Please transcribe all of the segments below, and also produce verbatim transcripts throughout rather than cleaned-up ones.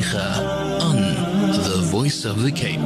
Naseegah on the Voice of the Cape.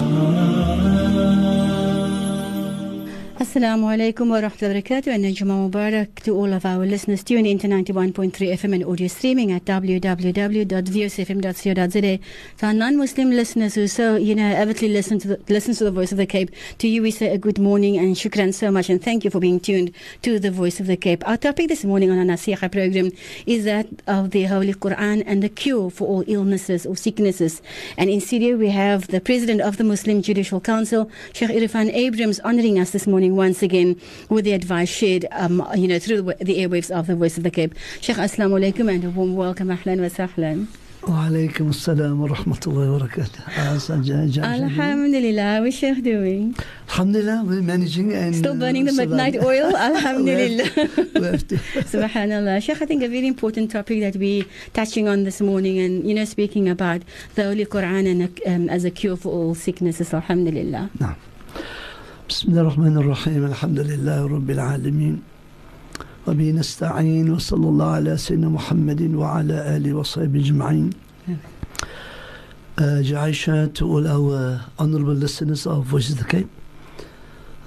Assalamu alaikum wa rahmatullahi wa barakatuh and Jumu'ah Mubarak to all of our listeners. Tune in to ninety-one point three F M and audio streaming at w w w dot v o c f m dot co dot z a. To our non-Muslim listeners who so, you know, avidly listen to, the, listen to the Voice of the Cape, to you we say a good morning and shukran so much and thank you for being tuned to the Voice of the Cape. Our topic this morning on our Naseegah program is that of the Holy Quran and the cure for all illnesses or sicknesses. And in studio we have the President of the Muslim Judicial Council, Sheikh Irfaan Abrahams, honoring us this morning once again with the advice shared um, you know, through the airwaves of the Voice of the Cape. Sheikh, Assalamu alaikum and a warm welcome. Ahlan wa sahlan. Wa alaikum assalam wa rahmatullahi wa barakatuh. Alhamdulillah, we're Sheikh doing? Alhamdulillah, we're managing and still burning uh, the midnight oil. Alhamdulillah. Subhanallah. Sheikh, I think a very important topic that we're touching on this morning and, you know, speaking about the Holy Quran and um, as a cure for all sicknesses. Alhamdulillah. No. بسم الله الرحمن الرحيم الحمد لله رب العالمين وبه نستعين وصلى الله على سيدنا محمد وعلى آله وصحبه أجمعين. Jaisha, to all our honorable listeners of Voice of the Cape,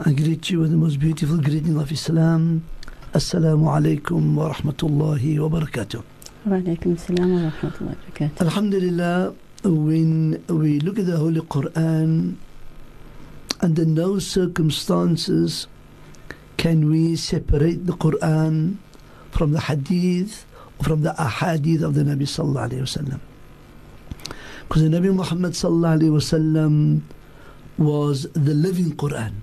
I greet you with the most beautiful greeting of Islam. Assalamu alaikum wa rahmatullahi wa barakatuh. Wa alaikum salam wa rahmatullahi wa barakatuh. Alhamdulillah, when we look at the Holy Quran, under no circumstances can we separate the Quran from the Hadith, from the Ahadith of the Nabi Sallallahu Alaihi Wasallam. Because the Nabi Muhammad Sallallahu Alaihi Wasallam was the living Quran.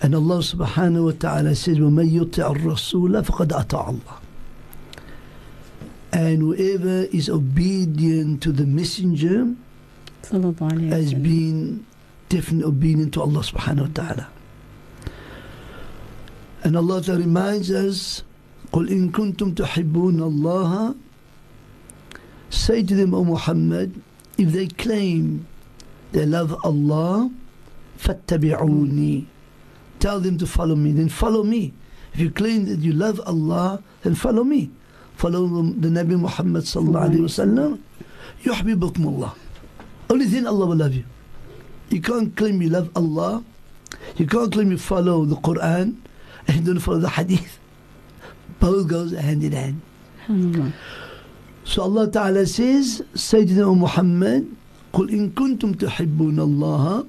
And Allah Subhanahu Wa Ta'ala says, وَمَنْ يُطِعَ الرَّسُولَ فَقَدْ أَطَعَ اللَّهِ. And whoever is obedient to the messenger has been definitely obedient to Allah Subhanahu Wa Ta'ala. And Allah reminds us, قُلْ إِن كُنْتُمْ تُحِبُّونَ اللَّهَ. Say to them, O Muhammad, if they claim they love Allah, فَاتَّبِعُونِي. Tell them to follow me, then follow me. If you claim that you love Allah, then follow me. Follow the Nabi Muhammad Sallallahu Alaihi Wasallam. يُحْبِبُكُمُ اللَّهُ. Only then Allah will love you. You can't claim you love Allah, you can't claim you follow the Quran, and you don't follow the Hadith. Both goes hand in hand. Mm-hmm. So Allah Ta'ala says, Sayyidina Muhammad, قُلْ إِن كُنْتُمْ تُحِبُّونَ اللَّهَ.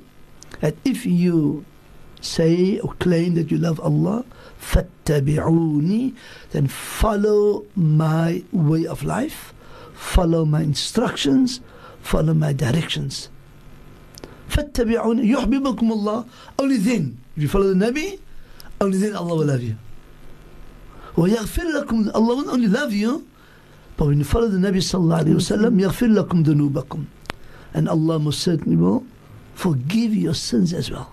And if you say or claim that you love Allah, فَاتَّبِعُونِي. Then follow my way of life, follow my instructions, follow my directions. فَاتَّبِعُونِ يُحْبِبُكُمُ اللَّهِ. Only then, if you follow the Nabi, only then Allah will love you. وَيَغْفِرْ لَكُمْ. Allah will only love you, but when you follow the Nabi Sallallahu Alaihi Wasallam, يَغْفِرْ لَكُمْ ذُنُوبَكُمْ. And Allah most certainly will forgive your sins as well.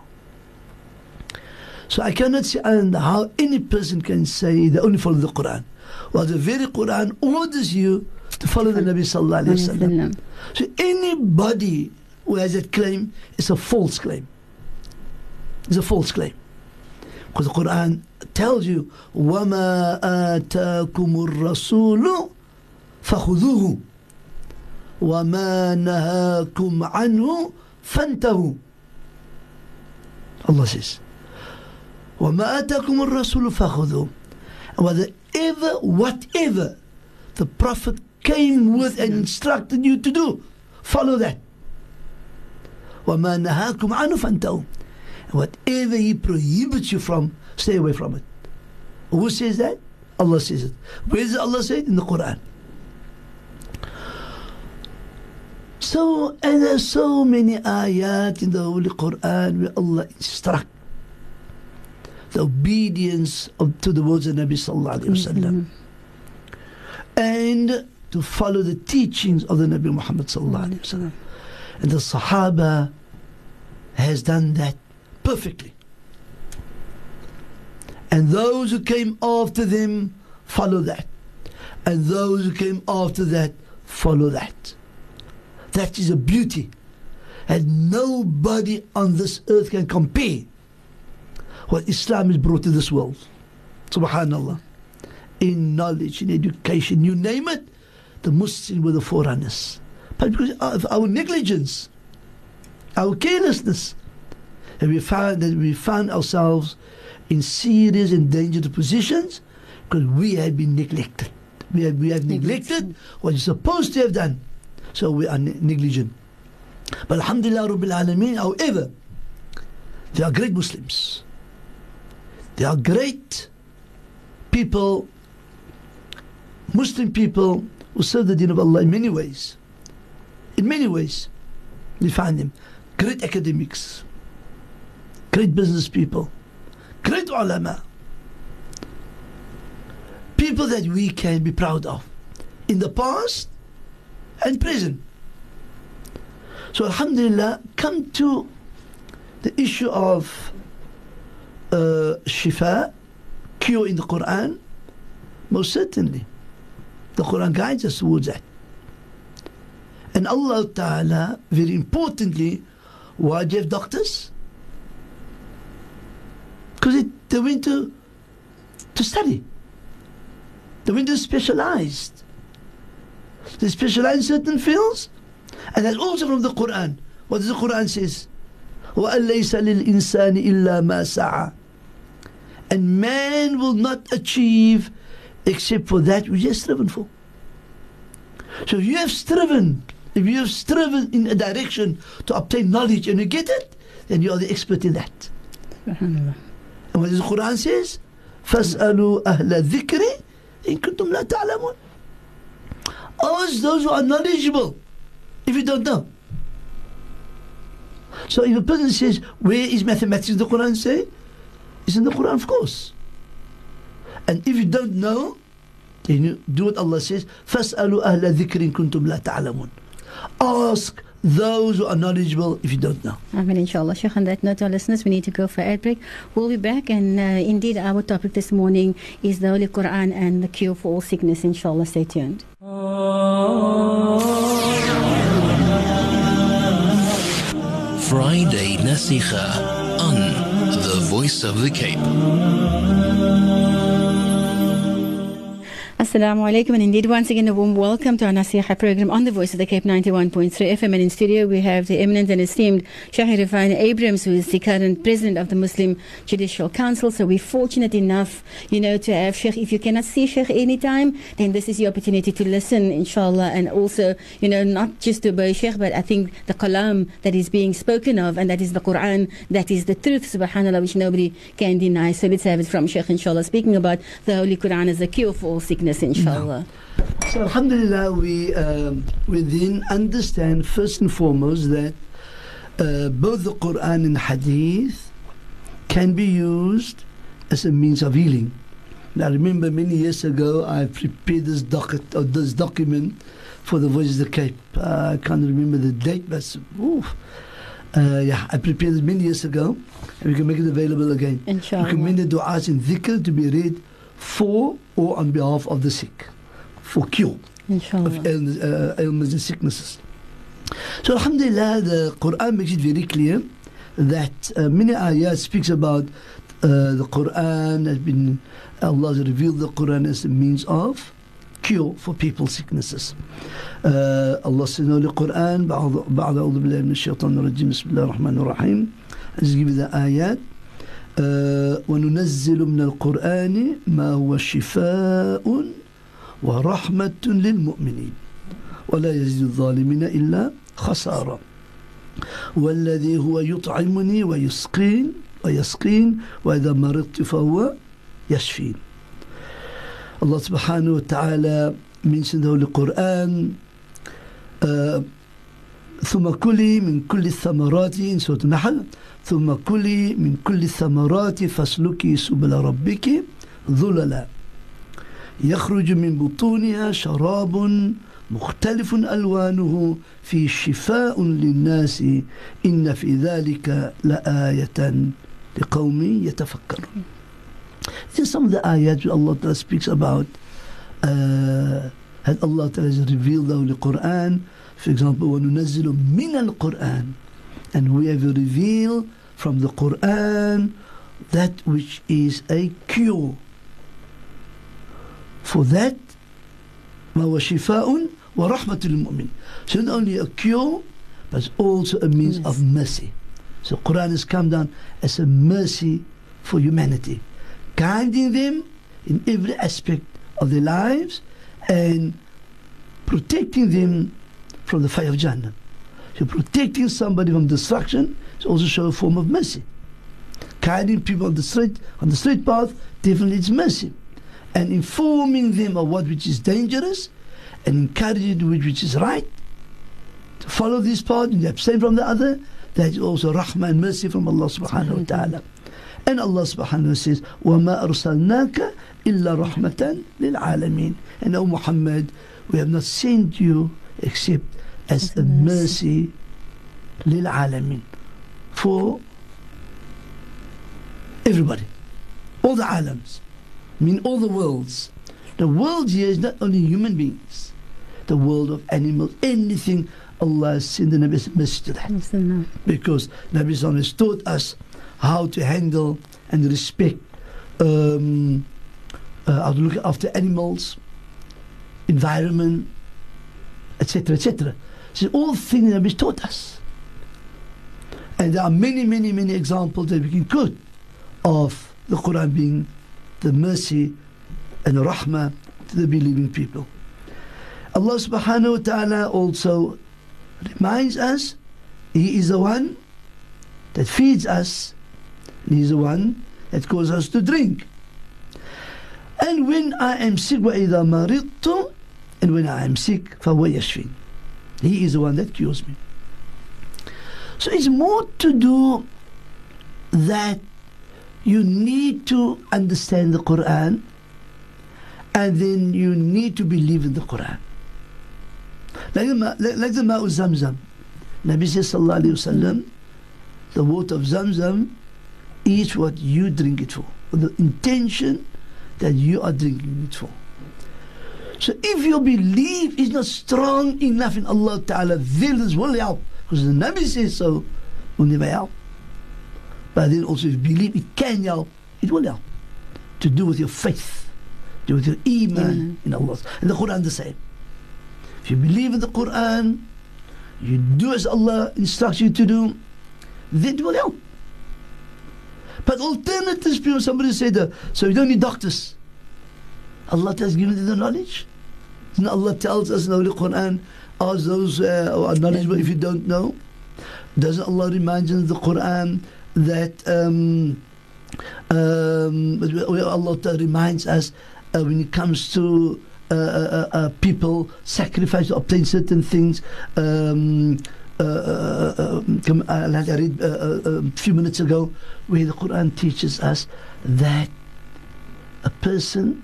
So I cannot see how any person can say they only follow the Quran, while the very Quran orders you to follow the Nabi Sallallahu Alaihi Wasallam. So anybody who has that claim is a false claim. It's a false claim. Because the Quran tells you, وَمَا آتَاكُمُ الرَّسُولُ فَخُذُوهُ وَمَا نَهَاكُمْ عَنْهُ فَانْتَهُوا. Allah says, وَمَا آتَاكُمُ الرَّسُولُ فَخُذُوهُ. Whatever, whatever the Prophet came with and instructed you to do, follow that. وَمَا نَهَاكُمْ عَنُهُ فَانْتَهُوا. And whatever he prohibits you from, stay away from it. Who says that? Allah says it. Where does Allah say it? In the Quran. So, and there are so many ayat in the Holy Quran where Allah instructs the obedience of, to the words of Nabi Sallallahu Alaihi Wasallam. And to follow the teachings of the Nabi Muhammad Sallallahu Alaihi Wasallam. And the Sahaba has done that perfectly. And those who came after them follow that. And those who came after that follow that. That is a beauty. And nobody on this earth can compare what Islam has brought to this world. Subhanallah. In knowledge, in education, you name it, the Muslims were the forerunners. But because of our negligence, our carelessness, and we found that we found ourselves in serious and dangerous positions because we had been neglected. We have, we have neglected what you're supposed to have done. So we are ne negligent. But alhamdulillah Rabbil Alameen, however, they are great Muslims. They are great people, Muslim people who serve the deen of Allah in many ways. In many ways, we find them. Great academics, great business people, great ulama, people that we can be proud of in the past and present. So alhamdulillah, come to the issue of uh, shifa, cure in the Quran. Most certainly the Quran guides us towards that, and Allah Ta'ala, very importantly, why do you have doctors? Because they went to to study. The window is specialized. They specialize in certain fields, and that's also from the Quran. What does the Quran says? وَأَلَّيْسَ لِلْإِنسَانِ إِلَّا مَا سَعَى. And man will not achieve except for that which he has striven for. So if you have striven, if you have striven in a direction to obtain knowledge and you get it, then you are the expert in that. And what does the Quran says? فَاسْأَلُوا أَهْلَ الذِّكْرِ إن كنتم لا تعلمون. Ask those who are knowledgeable if you don't know. So if a person says, where is mathematics, the Quran say? It's in the Quran, of course. And if you don't know, then you do what Allah says, فَاسْأَلُوا أَهْلَ ذِكْرٍ كُنْتُمْ لَا تَعْلَمُونَ. Ask those who are knowledgeable if you don't know. Amen, inshallah. Sheikh, on that note, our listeners, we need to go for ad break. We'll be back, and uh, indeed our topic this morning is the Holy Quran and the cure for all sickness. Inshallah, stay tuned. Friday Naseegah on the Voice of the Cape. Assalamu alaikum, and indeed once again a warm welcome to our Naseegah program on the Voice of the Cape ninety-one point three F M, and in studio we have the eminent and esteemed Sheikh Irfaan Abrahams, who is the current president of the Muslim Judicial Council. So we're fortunate enough, you know, to have Sheikh. If you cannot see Sheikh anytime, then this is your opportunity to listen, inshallah, and also, you know, not just to obey Sheikh, but I think the kalam that is being spoken of, and that is the Quran, that is the truth, subhanallah, which nobody can deny. So let's have it from Sheikh, inshallah, speaking about the Holy Quran as a cure for all sickness. Inshallah. No. So alhamdulillah, we um, we then understand first and foremost that uh, both the Quran and Hadith can be used as a means of healing. Now, I remember many years ago I prepared this docket or this document for the Voice of the Cape. Uh, I can't remember the date, but oof. Uh, yeah, I prepared it many years ago, and we can make it available again. Inshallah. Recommended du'as in dhikr to be read for or on behalf of the sick, for cure Inshallah. of ailments, uh, ailments and sicknesses. So alhamdulillah, the Quran makes it very clear that uh, many ayahs speaks about uh, the Quran has been, Allah has revealed the Quran as a means of cure for people's sicknesses. Uh, Allah says in the Quran, ba'adha a'udhu billahi minash shaitanir rajim, bismillahir rahmanir rahim. I'll just give you the ayat. وَنُنَزِّلُ مِنَ الْقُرْآنِ مَا هُوَ شِفَاءٌ وَرَحْمَةٌ لِلْمُؤْمِنِينَ وَلَا يَزِيدُ الظَّالِمِينَ إِلَّا خَسَارًا وَالَّذِي هُوَ يُطْعِمُنِي وَيُسْقِينِ وَيَسْقِينِ وَإِذَا مَرِضْتُ فَهُوَ يَشْفِينِ. Allah subhanahu wa ta'ala mentioned the Holy Quran. ثُمَّ كُلِي مِنْ كُلِّ الثَّمَرَاتِ in Surah Al-Nahl. ثم كلي من كل الثمرات فاسلكي سبل ربك ذللا يخرج من بطونها شراب مختلف ألوانه فيه شفاء للناس إن في ذلك لآية لقوم يتفكرون. These are some of the ayats Allah Ta'ala speaks about uh, that Allah Ta'ala has revealed in the Quran. For example, وَنُنَزِّلُ مِنَ الْقُرْآنِ, and we have revealed from the Quran that which is a cure. For that, مَا وَشِفَاءٌ wa rahmatul mu'min. So not only a cure, but it's also a means yes. of mercy. So Quran has come down as a mercy for humanity, guiding them in every aspect of their lives and protecting them from the fire of Jannah. So protecting somebody from destruction is also show a form of mercy. Guiding people on the straight on the straight path definitely is mercy, and informing them of what which is dangerous, and encouraging them which which is right to follow this path and abstain from the other. That is also rahmah and mercy from Allah subhanahu wa taala. And Allah subhanahu wa taala says, وَمَا أَرْسَلْنَاكَ إِلَّا رَحْمَةً لِلْعَالَمِينَ. And O Muhammad, we have not sent you except as a mercy lil alamin, for everybody, all the alams, I mean all the worlds. The world here is not only human beings, the world of animals, anything. Allah has sent the Nabi's message to that, because Nabi has taught us how to handle and respect, um, uh, how to look after animals, environment, etc, et cetera. So all things that Nabi taught us, and there are many, many, many examples that we can quote of the Quran being the mercy and the rahmah to the believing people. Allah subhanahu wa ta'ala also reminds us He is the one that feeds us, and He is the one that causes us to drink. And when I am sick, وَإِذَا مَرِضْتُ, and when I am sick, فَهُوَ يَشْفِينِ. He is the one that cures me. So it's more to do that you need to understand the Quran, and then you need to believe in the Quran. Like the Ma'u like Zamzam. Nabi says, sallallahu alayhi wasallam, the water of Zamzam is what you drink it for, with the intention that you are drinking it for. So if your belief is not strong enough in Allah Ta'ala, then this will help. Because the Nabi says so, will never help. But then also if you believe it can help, it will help. To do with your faith, to do with your iman mm. in Allah. And the Quran the same. If you believe in the Quran, you do as Allah instructs you to do, then it will help. But alternatives, people, somebody said, uh, so you don't need doctors. Allah has given you the knowledge. And Allah tells us in the Quran, ask those who uh, are knowledgeable if you don't know. Doesn't Allah remind us in the Quran that um, um, Allah reminds us uh, when it comes to uh, uh, uh, people sacrifice to obtain certain things? Um, uh, uh, uh, I read uh, uh, a few minutes ago where the Quran teaches us that a person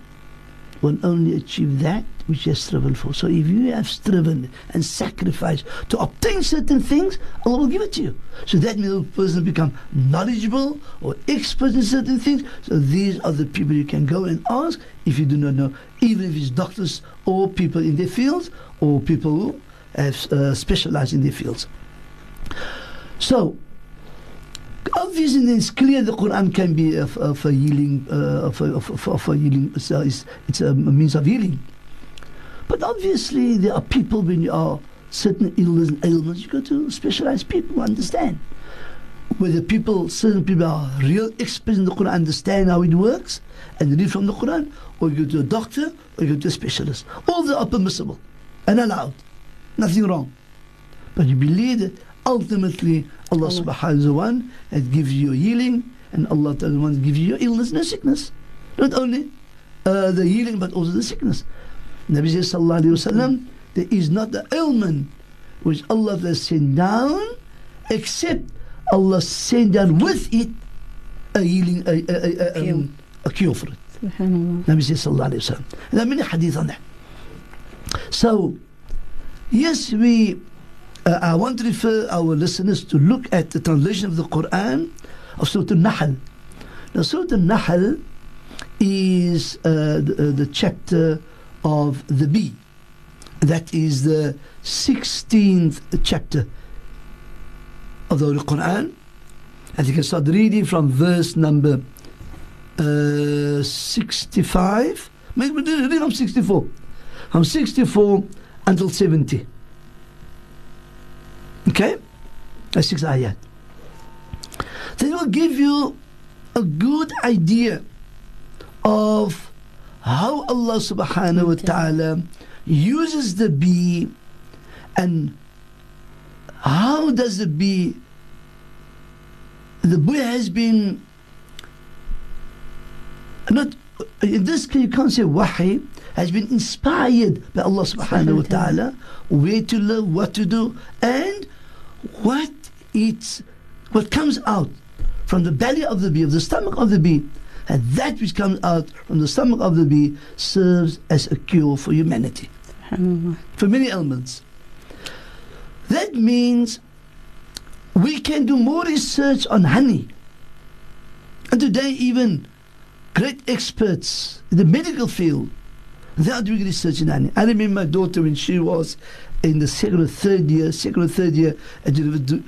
will only achieve that which he has striven for. So if you have striven and sacrificed to obtain certain things, Allah will give it to you. So that means the person become knowledgeable or expert in certain things. So these are the people you can go and ask if you do not know, even if it's doctors or people in their fields or people who have uh, specialized in their fields. So obviously, it's clear the Quran can be of, of a healing, uh, of, of, of, of a healing. So it's, it's a means of healing. But obviously, there are people when you are certain illness, ailments, you go to specialized people who understand. Whether people, certain people are real experts in the Quran, understand how it works, and read from the Quran, or you go to a doctor, or you go to a specialist. All they are permissible and allowed. Nothing wrong. But you believe that ultimately, Allah, Allah subhanahu wa ta'ala that gives you healing, and Allah ta'ala wants to give you illness and sickness. Not only uh, the healing, but also the sickness. Nabi says, sallallahu alayhi wa sallam, there is not the ailment which Allah has sent down, except Allah sent down with it a healing, a, a, a, a, um, a cure for it. Nabi says, sallallahu alayhi wa sallam. There are many hadith on that. So, yes, we... Uh, I want to refer our listeners to look at the translation of the Quran of Surah Al-Nahl. Now, Surah Al-Nahl is uh, the, uh, the chapter of the bee. That is the sixteenth chapter of the Holy Quran. And you can start reading from verse number uh, sixty-five. Maybe read from sixty-four. From sixty-four until seventy. Okay? That's six ayat. They will give you a good idea of how Allah subhanahu wa ta'ala uses the bee, and how does the bee, the bee has been not, in this case you can't say wahi, has been inspired by Allah subhanahu wa ta'ala, where to live, what to do, and what it's, what comes out from the belly of the bee, of the stomach of the bee, and that which comes out from the stomach of the bee serves as a cure for humanity, for many ailments. That means we can do more research on honey. And today even great experts in the medical field, they are doing research in honey. I remember my daughter when she was in the second or third year, second or third year at,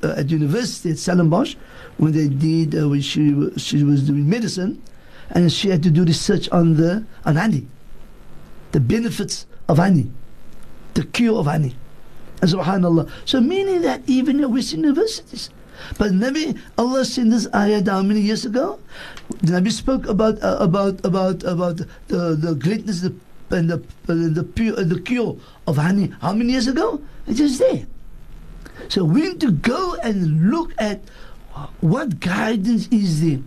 uh, at university at Stellenbosch, when they did, uh, when she she was doing medicine, and she had to do research on the on honey, the benefits of honey, the cure of honey, and subhanallah. So meaning that even in Western universities, but Nabi Allah sent this ayah down many years ago. The Nabi spoke about uh, about about about the the greatness of the and the uh, the, pure, uh, the cure of honey, how many years ago? It is there. So we need to go and look at what guidance is there,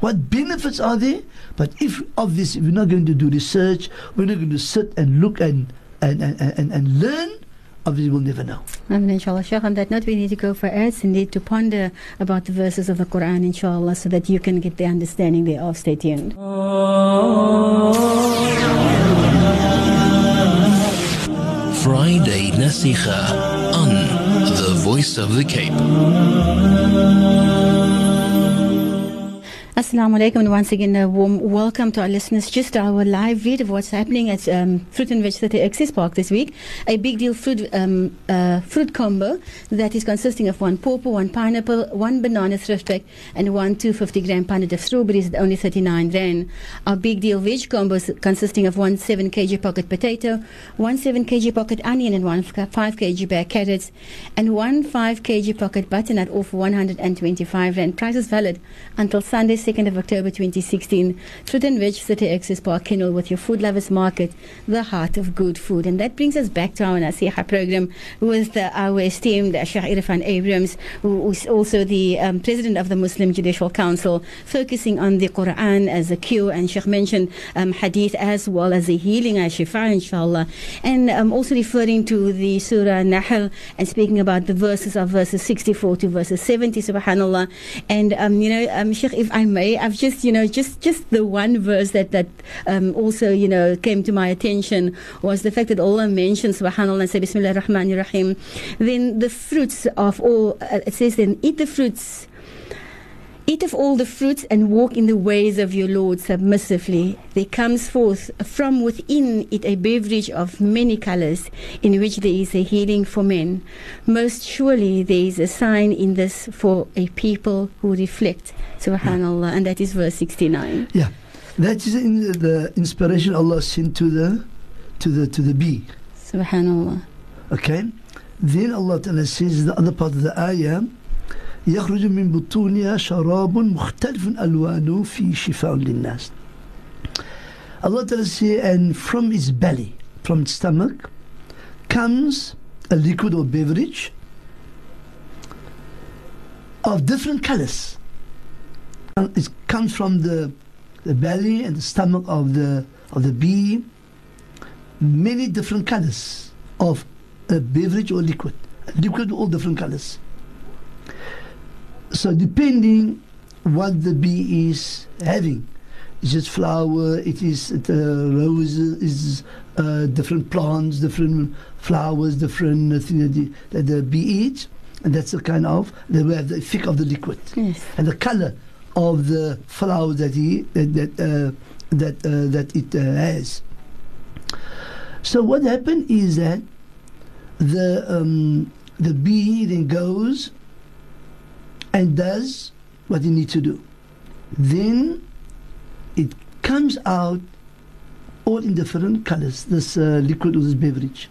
what benefits are there. But if of this, if we're not going to do research, we're not going to sit and look and and and, and, and learn, obviously we'll never know. And inshallah, Shaykh, on that note, we need to go for ads, indeed, to ponder about the verses of the Quran, inshallah, so that you can get the understanding thereof. Stay tuned. Friday Naseegah on the Voice of the Cape. Assalamu alaikum, and once again a warm welcome to our listeners. Just our live read of what's happening at um, Fruit and Vegetable Access Park this week. A big deal fruit um, uh, fruit combo that is consisting of one pawpaw, one pineapple, one banana thrift pack, and one two hundred fifty gram pound of strawberries at only thirty-nine rand. Our big deal veg combos consisting of one seven kilogram pocket potato, one seven kilogram pocket onion, and one five kilogram bag carrots, and one five kilogram pocket butternut, all for one hundred twenty-five rand. Price is valid until Sunday, second of October twenty sixteen. Trudenwich City Access Park, Kennel, with your Food Lovers Market, the heart of good food. And that brings us back to our Naseegah program with uh, our esteemed Sheikh Irfaan Abrahams, who is also the um, President of the Muslim Judicial Council, focusing on the Quran as a cure, and Sheikh mentioned um, Hadith as well as the healing, as Shifa, inshallah, and um, also referring to the Surah Al-Nahl and speaking about the verses of verses sixty-four to verses seventy, subhanallah. And um, you know, um, Sheikh, if I'm I've just, you know, just, just the one verse that, that um, also, you know, came to my attention was the fact that Allah mentions, subhanAllah, and says, Bismillah ar-Rahman ar-Rahim. Then the fruits of all, uh, it says then, eat the fruits, eat of all the fruits and walk in the ways of your Lord submissively. There comes forth from within it a beverage of many colors, in which there is a healing for men. Most surely there is a sign in this for a people who reflect. Subhanallah, and that is verse sixty-nine. Yeah, that is in the, the inspiration Allah sent to the, to the to the bee. Subhanallah. Okay, then Allah Ta'ala says the other part of the ayah, يخرج من بطونها شراب مختلف ألوانه في شفاء للناس. Allah Ta'ala says, and from its belly, from its stomach, comes a liquid or beverage of different colors. It comes from the, the belly and the stomach of the of the bee, many different colors of a beverage or liquid, a liquid all different colors. So depending what the bee is having, it is flower, it is uh, roses, is uh, different plants, different flowers, different uh, things that the, that the bee eats, and that's the kind of the way the effect of the liquid, yes, and the color of the flower that he that that uh, that, uh, that it uh, has. So what happened is that the um, the bee then goes and does what he needs to do. Then it comes out all in different colors. This uh, liquid or this beverage,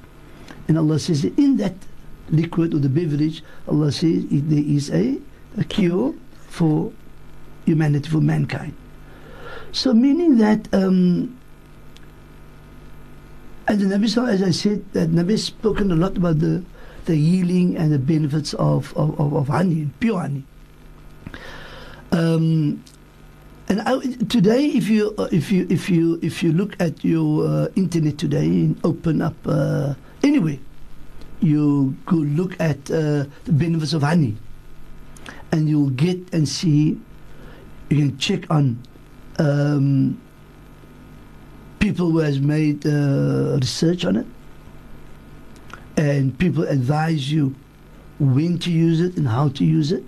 And Allah says in that liquid or the beverage, Allah says there is a, a cure for humanity, for mankind. So meaning that um, and the Nabi, as I said, that Nabi has spoken a lot about the, the healing and the benefits of, of, of, of honey, pure honey. Um, and I, today, if you uh, if you if you if you look at your uh, internet today and open up uh, anywhere, you go look at uh, the benefits of honey, and you'll get and see. You can check on. Um, People who has made uh, research on it, and people advise you when to use it and how to use it,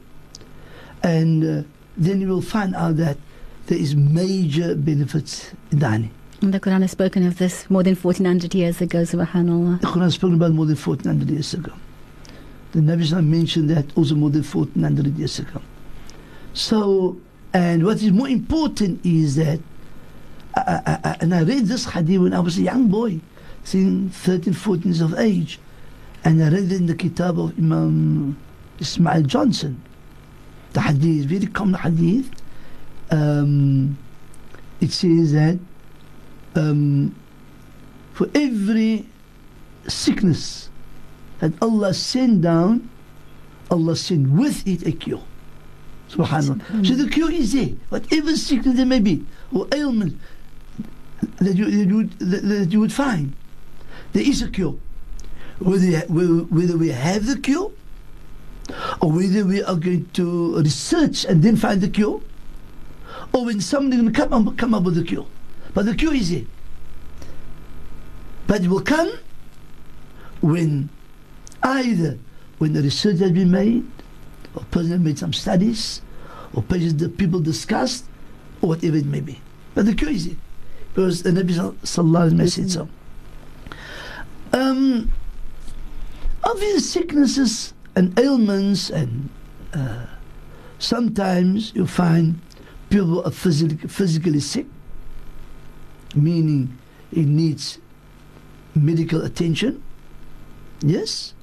and uh, then you will find out that there is major benefits in the honey. And the Quran has spoken of this more than fourteen hundred years ago, subhanAllah. The Quran has spoken about more than fourteen hundred years ago. The Nabi mentioned that also more than fourteen hundred years ago. So, and what is more important is that I, I, I, and I read this hadith when I was a young boy, saying thirteen, fourteen years of age, and I read it in the kitab of Imam Ismail Johnson. The hadith, very common hadith. Um, it says that um, for every sickness that Allah sent down, Allah sent with it a cure. Subhanallah. So the cure is there, whatever sickness there may be or ailment that you, that you, would, that you would find. There is a cure. Whether, whether we have the cure, or whether we are going to research and then find the cure, or when somebody will come up, come up with the cure. But the cure is there. But it will come when either when the research has been made, or person made some studies, or the people discussed, or whatever it may be. But the cure is there. Because the Nabi Sallallahu Alaihi Wasallam said so. Um, obvious sicknesses and ailments, and uh, sometimes you find people are physically, physically sick, meaning it needs medical attention. Yes,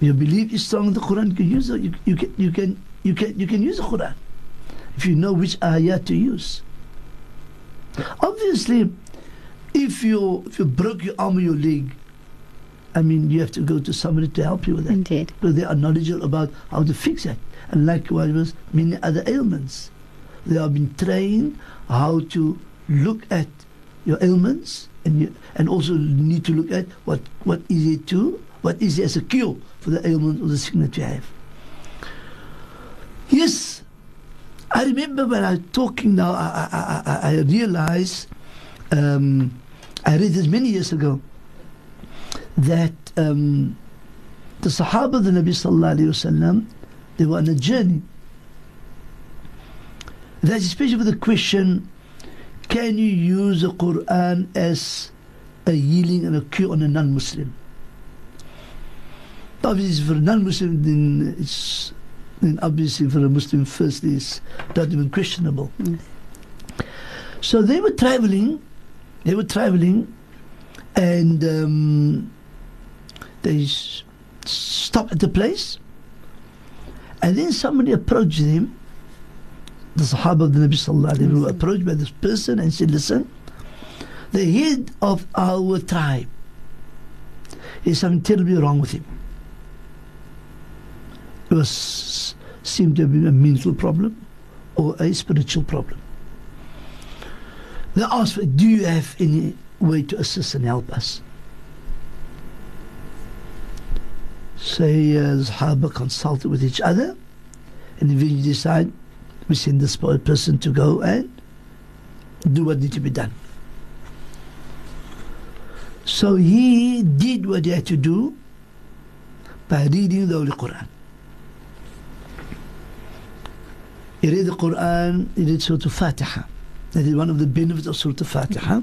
your belief is strong in the Quran. You can use the, you, you can you can you can you can use the Quran if you know which ayah to use. Obviously, if you if you broke your arm or your leg, I mean, you have to go to somebody to help you with that. Indeed. Because they are knowledgeable about how to fix it. And likewise with many other ailments. They have been trained how to look at your ailments, and you, and also need to look at what, what is it to, what is it as a cure for the ailment or the sickness you have. Yes. I remember when I was talking now, I, I, I, I realized, um, I read this many years ago, that um, the Sahaba of the Nabi Sallallahu Alaihi Wasallam, they were on a journey. That's especially with the question, can you use the Quran as a healing and a cure on a non-Muslim? Obviously for a non-Muslim, then it's, and obviously for a Muslim first is not even questionable. Mm. So they were traveling, they were traveling, and um, they s stopped at the place, and then somebody approached them, the Sahaba of the Nabi Sallallahu Alaihi Wasallam, who were approached by this person and said, listen, the head of our tribe is something terribly wrong with him. It was, seemed to have been a mental problem or a spiritual problem. They asked, for, do you have any way to assist and help us? So uh, the Sahaba consulted with each other, and eventually decided, we send this person to go and do what needs to be done. So he did what he had to do by reading the Holy Quran. He read the Quran, he read Surah Fatiha. That is one of the benefits of Surah Fatiha.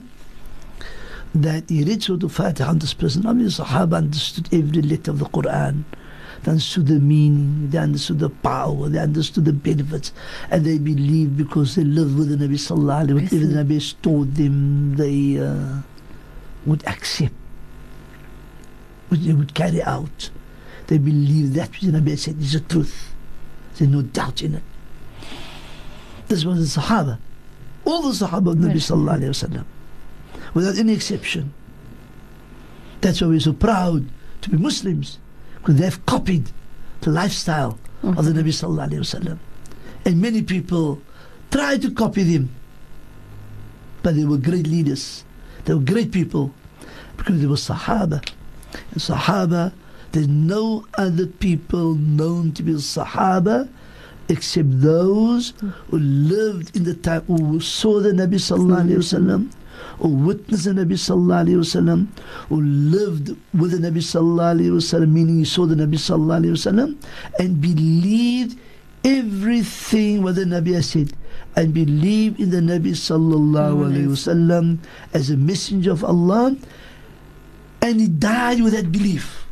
That he read Surah Fatiha, and this person, obviously, the Sahaba understood every letter of the Quran. They understood the meaning, they understood the power, they understood the benefits, and they believed because they lived with the Nabi Sallallahu Alaihi Wasallam. Whatever the Nabi has taught them, they uh, would accept. which they would carry out. They believe that which the Nabi said is the truth. There's no doubt in it. This was the Sahaba. All the Sahaba of the Nabi Sallallahu Alaihi Wasallam, without any exception. That's why we're so proud to be Muslims, because they've copied the lifestyle mm-hmm. of the Nabi Sallallahu Alaihi Wasallam. And many people tried to copy them, but they were great leaders. They were great people because they were Sahaba. And Sahaba, there's no other people known to be Sahaba except those who lived in the time, who saw the Nabi Sallallahu Alaihi Wasallam, who witnessed the Nabi Sallallahu Alaihi Wasallam, who lived with the Nabi Sallallahu Alaihi Wasallam, meaning he saw the Nabi Sallallahu Alaihi Wasallam and believed everything what the Nabi has said, and believed in the Nabi Sallallahu Alaihi Wasallam as a messenger of Allah, and he died with that belief.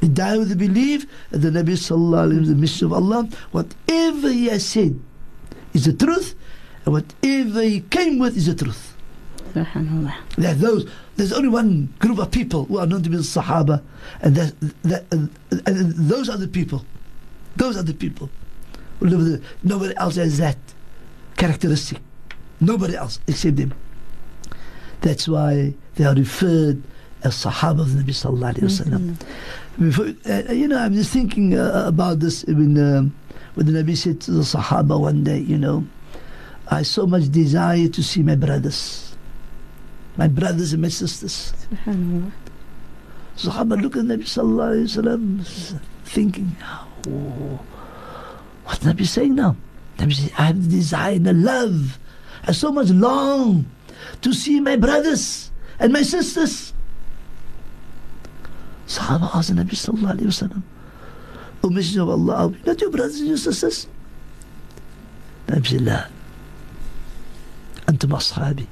He died with the belief that the Nabi Sallallahu Alaihi Wasallam is the messenger of Allah. Whatever he has said is the truth, and whatever he came with is the truth. There those, there's only one group of people who are known to be the Sahaba, and, that, that, and, and those are the people. Those are the people. Nobody else has that characteristic. Nobody else except them. That's why they are referred as Sahaba of the Nabi Sallallahu Alaihi Wasallam. Uh, you know, I'm just thinking uh, about this when, um, when the Nabi said to the Sahaba one day, you know, I so much desire to see my brothers. My brothers and my sisters. SubhanAllah. Sahaba look at Nabi Sallallahu Alaihi Wasallam thinking, oh, what's Nabi saying now? Nabi says, I have the desire and the love. I so much long to see my brothers and my sisters. Sahaba asked Nabi Sallallahu Alaihi Wasallam, O Messenger of Allah, are not your brothers and your sisters? Nabi said, La. Antum ashabi.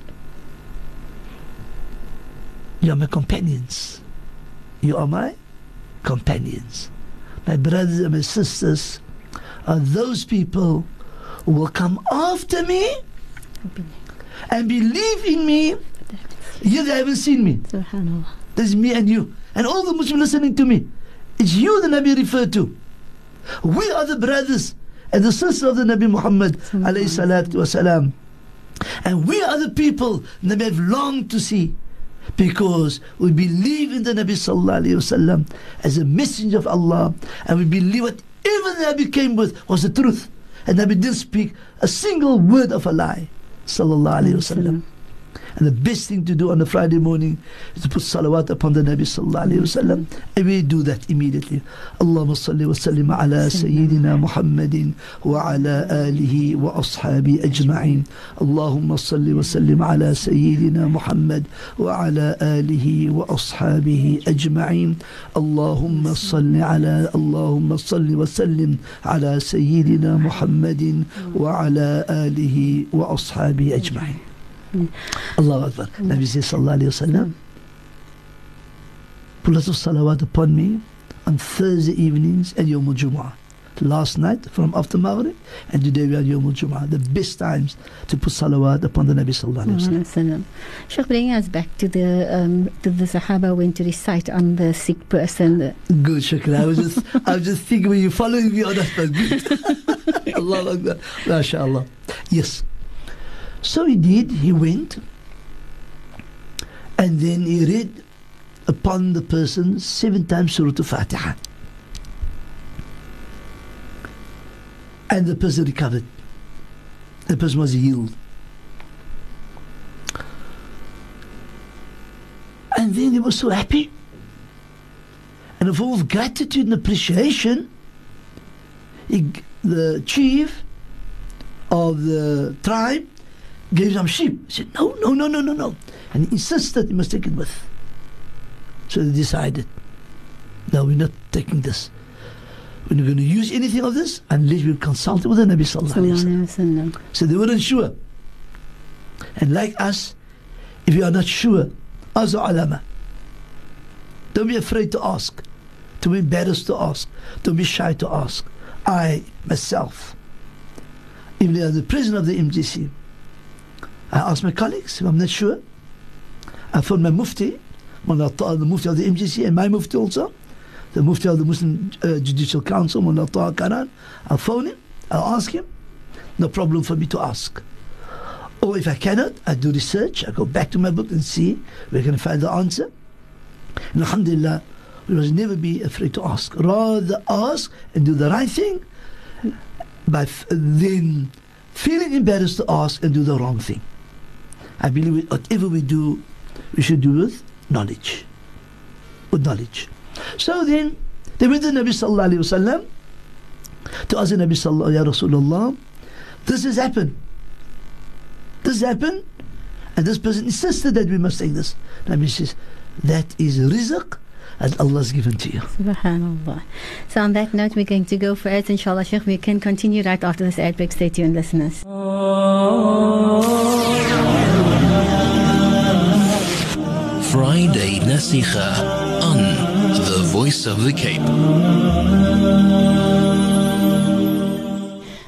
You are my companions. You are my companions. My brothers and my sisters are those people who will come after me and believe in me, yet they haven't seen me. SubhanAllah. There's me and you, and all the Muslims listening to me. It's you the Nabi referred to. We are the brothers and the sisters of the Nabi Muhammad alayhi salatu wasalam. And we are the people that we have longed to see, because we believe in the Nabi Sallallahu Alaihi Wasallam as a messenger of Allah, and we believe whatever the Nabi came with was the truth, and Nabi didn't speak a single word of a lie. Sallallahu Alaihi Wasallam. And the best thing to do on a Friday morning is to put salawat upon the Nabi Sallallahu Alaihi Wasallam, and we do that immediately. Allahumma salli wa sallim ala Sayyidina Muhammadin wa ala alihi wa ashabi ajma'in. Allahumma salli wa sallim ala Sayyidina Muhammad wa ala alihi wa ashabihi ajma'in. Allahumma salli ala Allahumma salli wa sallim ala Sayyidina Muhammadin wa ala alihi wa ashabi ajma'in. Allahu Akbar. Nabi Sallallahu Alaihi Wasallam, put lots of salawat upon me on Thursday evenings and Yawmul Jumu'ah. Last night from after Maghrib, and today we are Yawmul Jumu'ah. The best times to put salawat upon the Nabi Sallallahu Alaihi Wasallam. Sheikh, bringing us back to the um, to the Sahaba when to recite on the sick person. Good, Sheikh. I was just I was just thinking when you following me on that. Good. Allahu Akbar. MashaAllah. Yes. So he did, he went, and then he read upon the person seven times Surah Fatiha. And the person recovered. The person was healed. And then he was so happy. And full of gratitude and appreciation, he, the chief of the tribe, gave some sheep. He said, no, no, no, no, no, no. And he insisted he must take it with. So they decided, no, we're not taking this. We're not going to use anything of this unless we consult with the Nabi Sallallahu Alaihi Wasallam. So they weren't sure. And like us, if you are not sure, ask the ulama. Don't be afraid to ask. Don't be embarrassed to ask. Don't be shy to ask. I, myself, even though I was the president of the M G C, I asked my colleagues if I'm not sure. I phoned my mufti. Mufti, the Mufti of the M J C and my Mufti also, the Mufti of the Muslim uh, Judicial Council, Mullah Karan. I'll phone him, I'll ask him. No problem for me to ask. Or if I cannot, I do research, I go back to my book and see where can I find the answer. And alhamdulillah, we must never be afraid to ask. Rather ask and do the right thing by f then feeling embarrassed to ask and do the wrong thing. I believe whatever we do, we should do with knowledge. With knowledge. So then, they went to the Nabi Sallallahu Alaihi Wasallam to ask the Nabi Sallallahu Ya Rasulullah, this has happened. This happened, and this person insisted that we must take this. Nabi says, that is rizq that Allah has given to you. Subhanallah. So on that note, we're going to go for ads, inshallah, Sheikh. We can continue right after this ad break. Stay tuned, listeners. Friday Naseegah on the Voice of the Cape.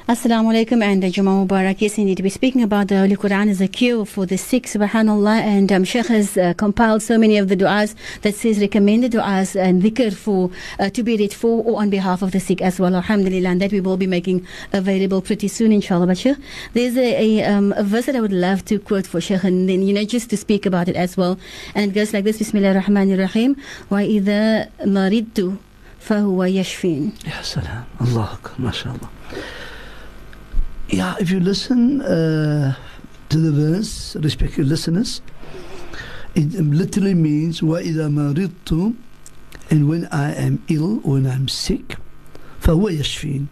Assalamu alaikum and uh, Jummah Mubarak. Yes, indeed, we're speaking about the Holy Quran as a cure for the sick, subhanallah. And um, Sheikh has uh, compiled so many of the du'as that says recommended du'as and dhikr for, uh, to be read for or on behalf of the sick as well, alhamdulillah. And that we will be making available pretty soon, inshallah. But Sheikh, there's a, a, um, a verse that I would love to quote for Sheikh, and then, you know, just to speak about it as well. And it goes like this, Bismillah ar-Rahman ar-Rahim. وَإِذَا مَرِدْتُ فَهُوَ يَشْفِينَ. Ya salam. Allah Akbar, mashallah. Yeah, if you listen uh, to the verse, respected listeners, it literally means وَإِذَا مَرِضْتُ, and when I am ill, when I'm sick, فَهُوَ يَشْفِينَ,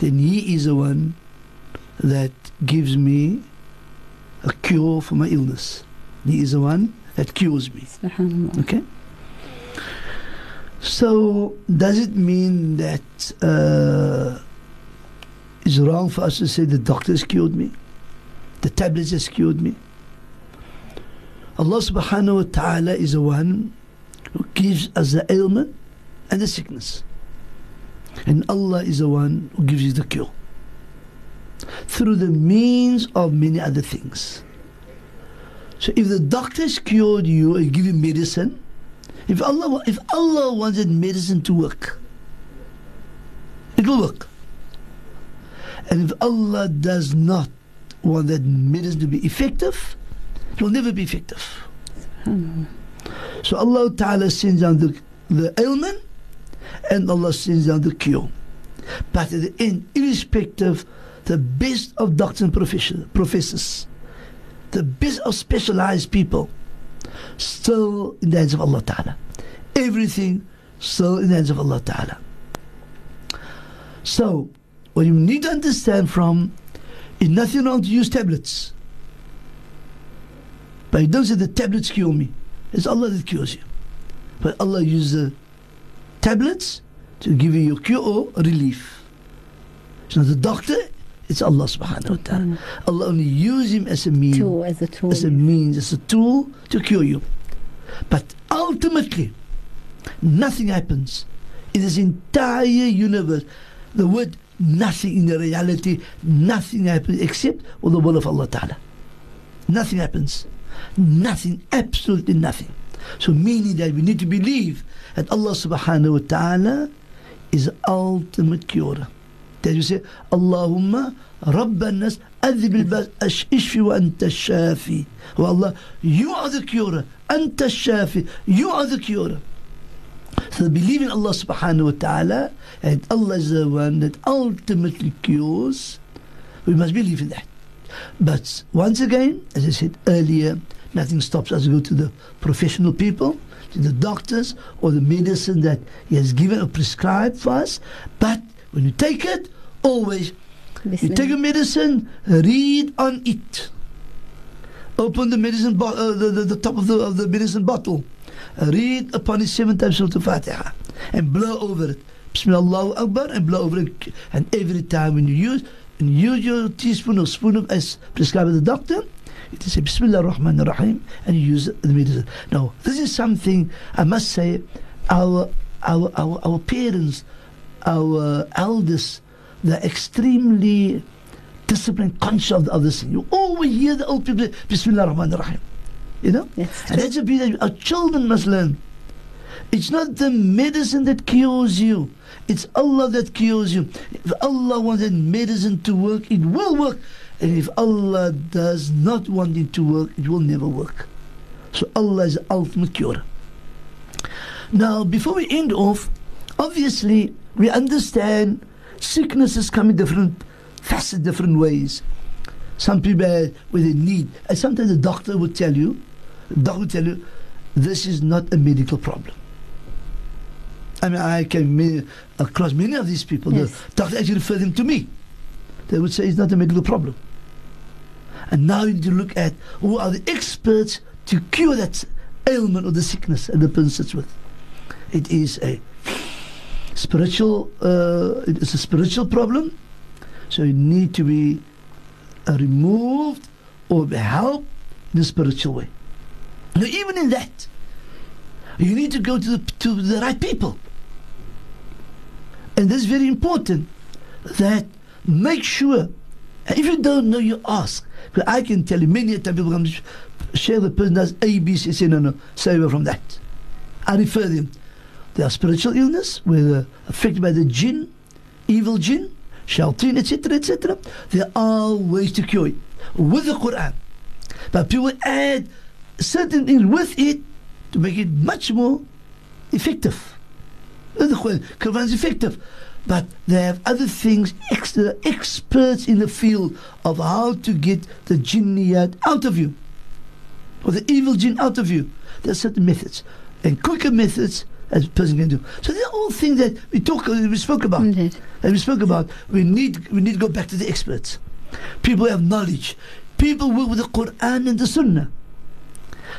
then He is the one that gives me a cure for my illness. He is the one that cures me. Okay? So, does it mean that uh, it's wrong for us to say the doctors cured me, the tablets has cured me? Allah subhanahu wa ta'ala is the one who gives us the ailment and the sickness, and Allah is the one who gives you the cure through the means of many other things. So if the doctors cured you and give you medicine, if Allah, if Allah wanted medicine to work, it will work. And if Allah does not want that medicine to be effective, it will never be effective. Hmm. So Allah Ta'ala sends down the, the ailment, and Allah sends down the cure. But at the end, irrespective, the best of doctors and professors, the best of specialized people, still in the hands of Allah Ta'ala. Everything still in the hands of Allah Ta'ala. So, what you need to understand from is nothing wrong to use tablets. But you don't say the tablets cure me. It's Allah that cures you. But Allah uses the tablets to give you your cure or relief. It's not the doctor, it's Allah subhanahu wa ta'ala. Allah only uses him as a means, tool, as a tool, as a means, as a tool to cure you. But ultimately, nothing happens in this entire universe. The word nothing in the reality, nothing happens except with the will of Allah Ta'ala. Nothing happens. Nothing, absolutely nothing. So meaning that we need to believe that Allah subhanahu wa ta'ala is the ultimate cure. That you say, Allahumma Rabban nas adhibil bas ashfi wa anta shafi. Oh Allah, you are the cure. Anta shafi. You are the cure. So believe in Allah subhanahu wa ta'ala, and Allah is the one that ultimately cures. We must believe in that. But once again, as I said earlier, nothing stops us to go to the professional people, to the doctors, or the medicine that He has given or prescribed for us. But when you take it, always, listen. You take a medicine, read on it. Open the medicine, bo uh, the, the, the top of the, of the medicine bottle. Read upon it seven times Surah Fatiha and blow over it. Bismillah Akbar, and blow over it. And every time when you use, and use your teaspoon or spoon of as prescribed by the doctor, it is Bismillah ar-Rahman ar-Rahim, and you use the medicine. Now, this is something I must say, our our our, our parents, our elders, they're extremely disciplined, conscious of this thing. You always hear the old people say, Bismillah ar-Rahman ar-Rahim. you know? That's and that's a bit that our children must learn. It's not the medicine that cures you. It's Allah that cures you. If Allah wants that medicine to work, it will work. And if Allah does not want it to work, it will never work. So Allah is the ultimate cure. Now, before we end off, obviously, we understand sicknesses come in different facets, different ways. Some people have what they need. And sometimes the doctor would tell you, the doctor would tell you, this is not a medical problem. I mean, I came across many of these people. Yes. The doctor actually referred them to me. They would say it's not a medical problem. And now you need to look at who are the experts to cure that ailment or the sickness that the person sits with. It is a spiritual, uh, it is a spiritual problem. So you need to be uh, removed or be helped in a spiritual way. Now, even in that, you need to go to the, to the right people. And that's very important, that make sure, if you don't know, you ask. Because I can tell you, many times people come to share the person does A, B, C, say no, no, stay away from that. I refer them. There are spiritual illness, where they're affected by the jinn, evil jinn, shayateen, et cetera, et cetera. There are ways to cure it with the Quran. But people add certain things with it to make it much more effective. The Quran is effective, but they have other things, extra experts in the field of how to get the jinniyat out of you, or the evil jinn out of you. There are certain methods and quicker methods as a person can do. So they're all things that we talk, we spoke about, Indeed. and we spoke about. We need, we need to go back to the experts. People have knowledge. People work with the Quran and the Sunnah.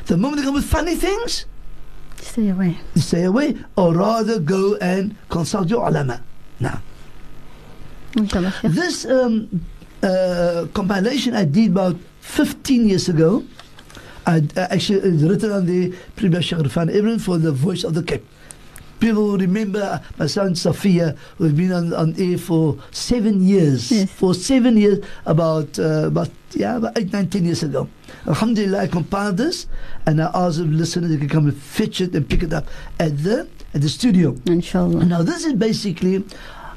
The moment they come with funny things, stay away. Stay away, or rather go and consult your ulama. Now, this um, uh, compilation I did about fifteen years ago. I uh, actually it's written on the previous Sheikh Irfaan Abrahams for the Voice of the Cape. People will remember my son Safia, who's been on, on air for seven years, yes. for seven years, about uh, about yeah, about eight, nine, ten years ago. Alhamdulillah, I compiled this, and I asked the listeners they can come and fetch it and pick it up at the at the studio. Inshallah. Now this is basically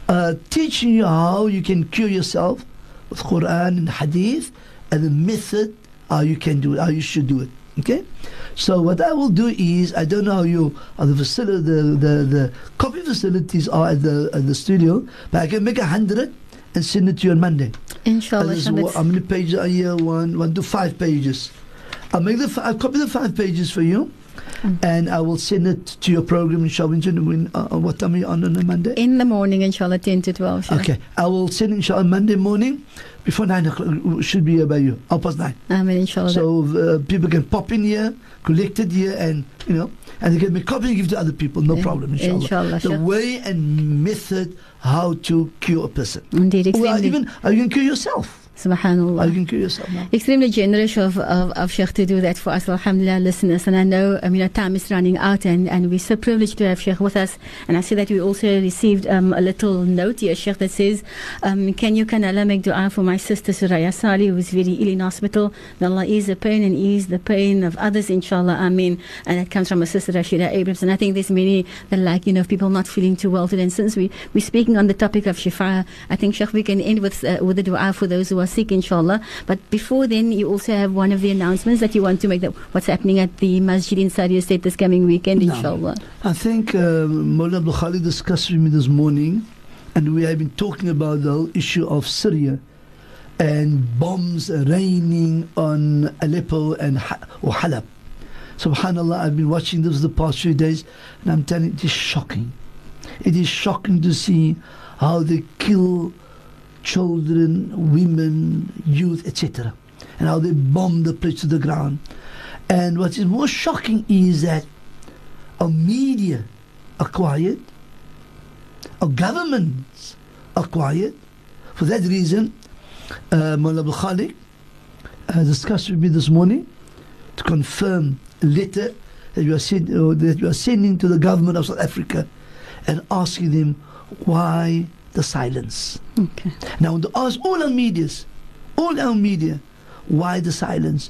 uh, teaching you how you can cure yourself with Quran and Hadith, and the method how you can do it, how you should do it. Okay, so what I will do is, I don't know how you uh, the facility, the, the the copy facilities are at the at the studio, but I can make a hundred and send it to you on Monday. Inshallah. One, how many pages are here? One, one to five pages. I'll make the I'll copy the five pages for you, mm. and I will send it to your program. Inshallah, when uh, what time are you on on Monday? In the morning, inshallah, ten to twelve. Inshallah. Okay, I will send inshallah Monday morning. Before nine o'clock, should be here by you, half past nine. I mean, inshallah. So uh, people can pop in here, collect it here, and you know, and they can make copies and give to other people, no yeah. problem, inshallah. Inshallah. The way and method how to cure a person. Indeed, extremely. Or even how you can cure yourself. Subhanallah. How you can cure yourself. No? Extremely generous of, of, of Sheikh to do that for us, alhamdulillah, listeners. And I know, I mean, our time is running out, and, and we're so privileged to have Sheikh with us. And I see that we also received um, a little note here, Sheikh, that says, um, can you, can Allah make dua for my sister Suraya Sali, who is very ill in hospital? May Allah ease the pain and ease the pain of others, inshallah. Ameen. And that comes from my sister Rashida Abrams. And I think there's many that, like, you know, people not feeling too well today. And since we, we're speaking on the topic of shifa, I think, Sheikh, we can end with, uh, with the dua for those who are sick, inshallah. But before then, you also have one of the announcements that you want to make, that what's happening at the masjid in Suraya State this coming weekend, inshallah. No, I think uh, Mullah Abdul Khali discussed with me this morning, and we have been talking about the whole issue of Syria and bombs raining on Aleppo and ha- or Halab. SubhanAllah, I've been watching this the past few days, and I'm telling you, it is shocking. It is shocking to see how they kill children, women, youth, et cetera, and how they bomb the place to the ground. And what is more shocking is that our media are quiet, our governments are quiet. For that reason, Uh, Mullah Abdul Khali uh, discussed with me this morning to confirm a letter that you, are send, uh, that you are sending to the government of South Africa and asking them why the silence. Okay. Now, I want to ask all our medias, all our media, why the silence?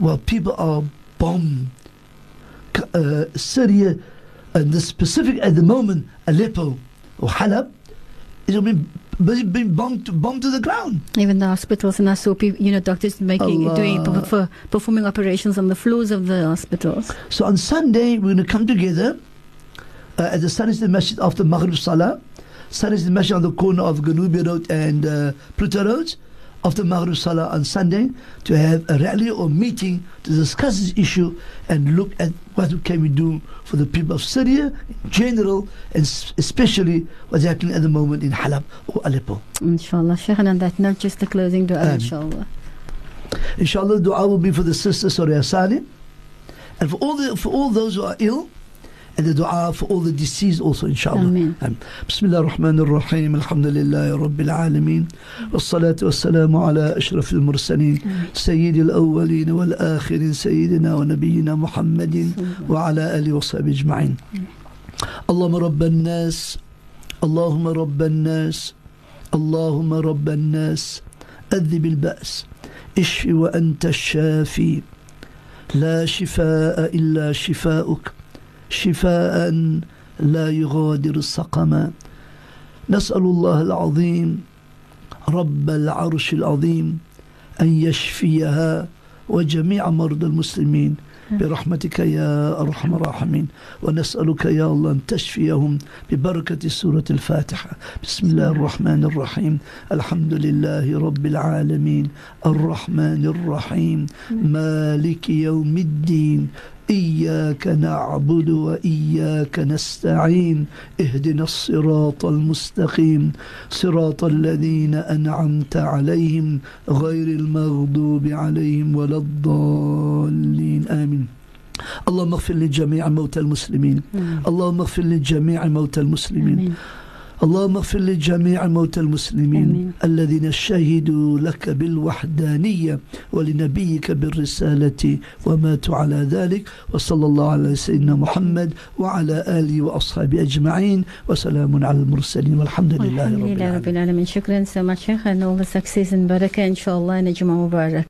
Well, people are bomb uh, Syria, and the specific at the moment Aleppo or Halab is being being bombed bombed to the ground. Even the hospitals, and I saw people, you know, doctors making Allah. doing for performing operations on the floors of the hospitals. So on Sunday we're going to come together uh, at the Sunday Masjid after Maghrib Salah. Sunday Masjid on the corner of Ganubia Road and uh, Pluta Road. After Maghrib Salah on Sunday, to have a rally or meeting to discuss this issue and look at what can we do for the people of Syria in general, and especially what's happening at the moment in Halab or Aleppo. Inshallah, Sheikh, and on that note, just the closing dua, um, inshallah. Inshallah, dua will be for the sister Suraya Sali, and for all the for all those who are ill. And the dua for all the deceased also, inshallah. Amen. Bismillah ar-Rahman ar-Rahim. Alhamdulillahi Rabbil Alameen. Wassalatu wassalamu ala ashrafil mursaleen. Sayyidil awwaleen wal akhirin. Sayyidina wa nabiyyina Muhammadin wa ala alihi wa sahbihi ajma'in. Allahumma rabban nas. Allahumma rabban nas. Allahumma rabban nas. Adhibil ba's. Ishfi wa anta shafi. La shifaa illa shifaa'uk. شفاء لا يغادر سقما نسأل الله العظيم رب العرش العظيم أن يشفيها وجميع مرضى المسلمين برحمتك يا أرحم الراحمين ونسألك يا الله أن تشفيهم ببركة سورة الفاتحة بسم الله الرحمن الرحيم الحمد لله رب العالمين الرحمن الرحيم مالك يوم الدين إياك نعبد وإياك نستعين اهدنا الصراط المستقيم صراط الذين أنعمت عليهم غير المغضوب عليهم ولا الضالين آمين اللهم اغفر لجميع موتى المسلمين اللهم اغفر لجميع موتى المسلمين اللهم اغفر لجميع موتى المسلمين أمين. الذين شهدوا لك بالوحدانية ولنبيك بالرسالة وماتوا على ذلك وصلى الله على سيدنا محمد وعلى آله وأصحابه أجمعين وسلام على المرسلين والحمد لله رب العالمين. Shukran so much, Sheikh, and all the success and barakah, inshallah, and ajma mubarak.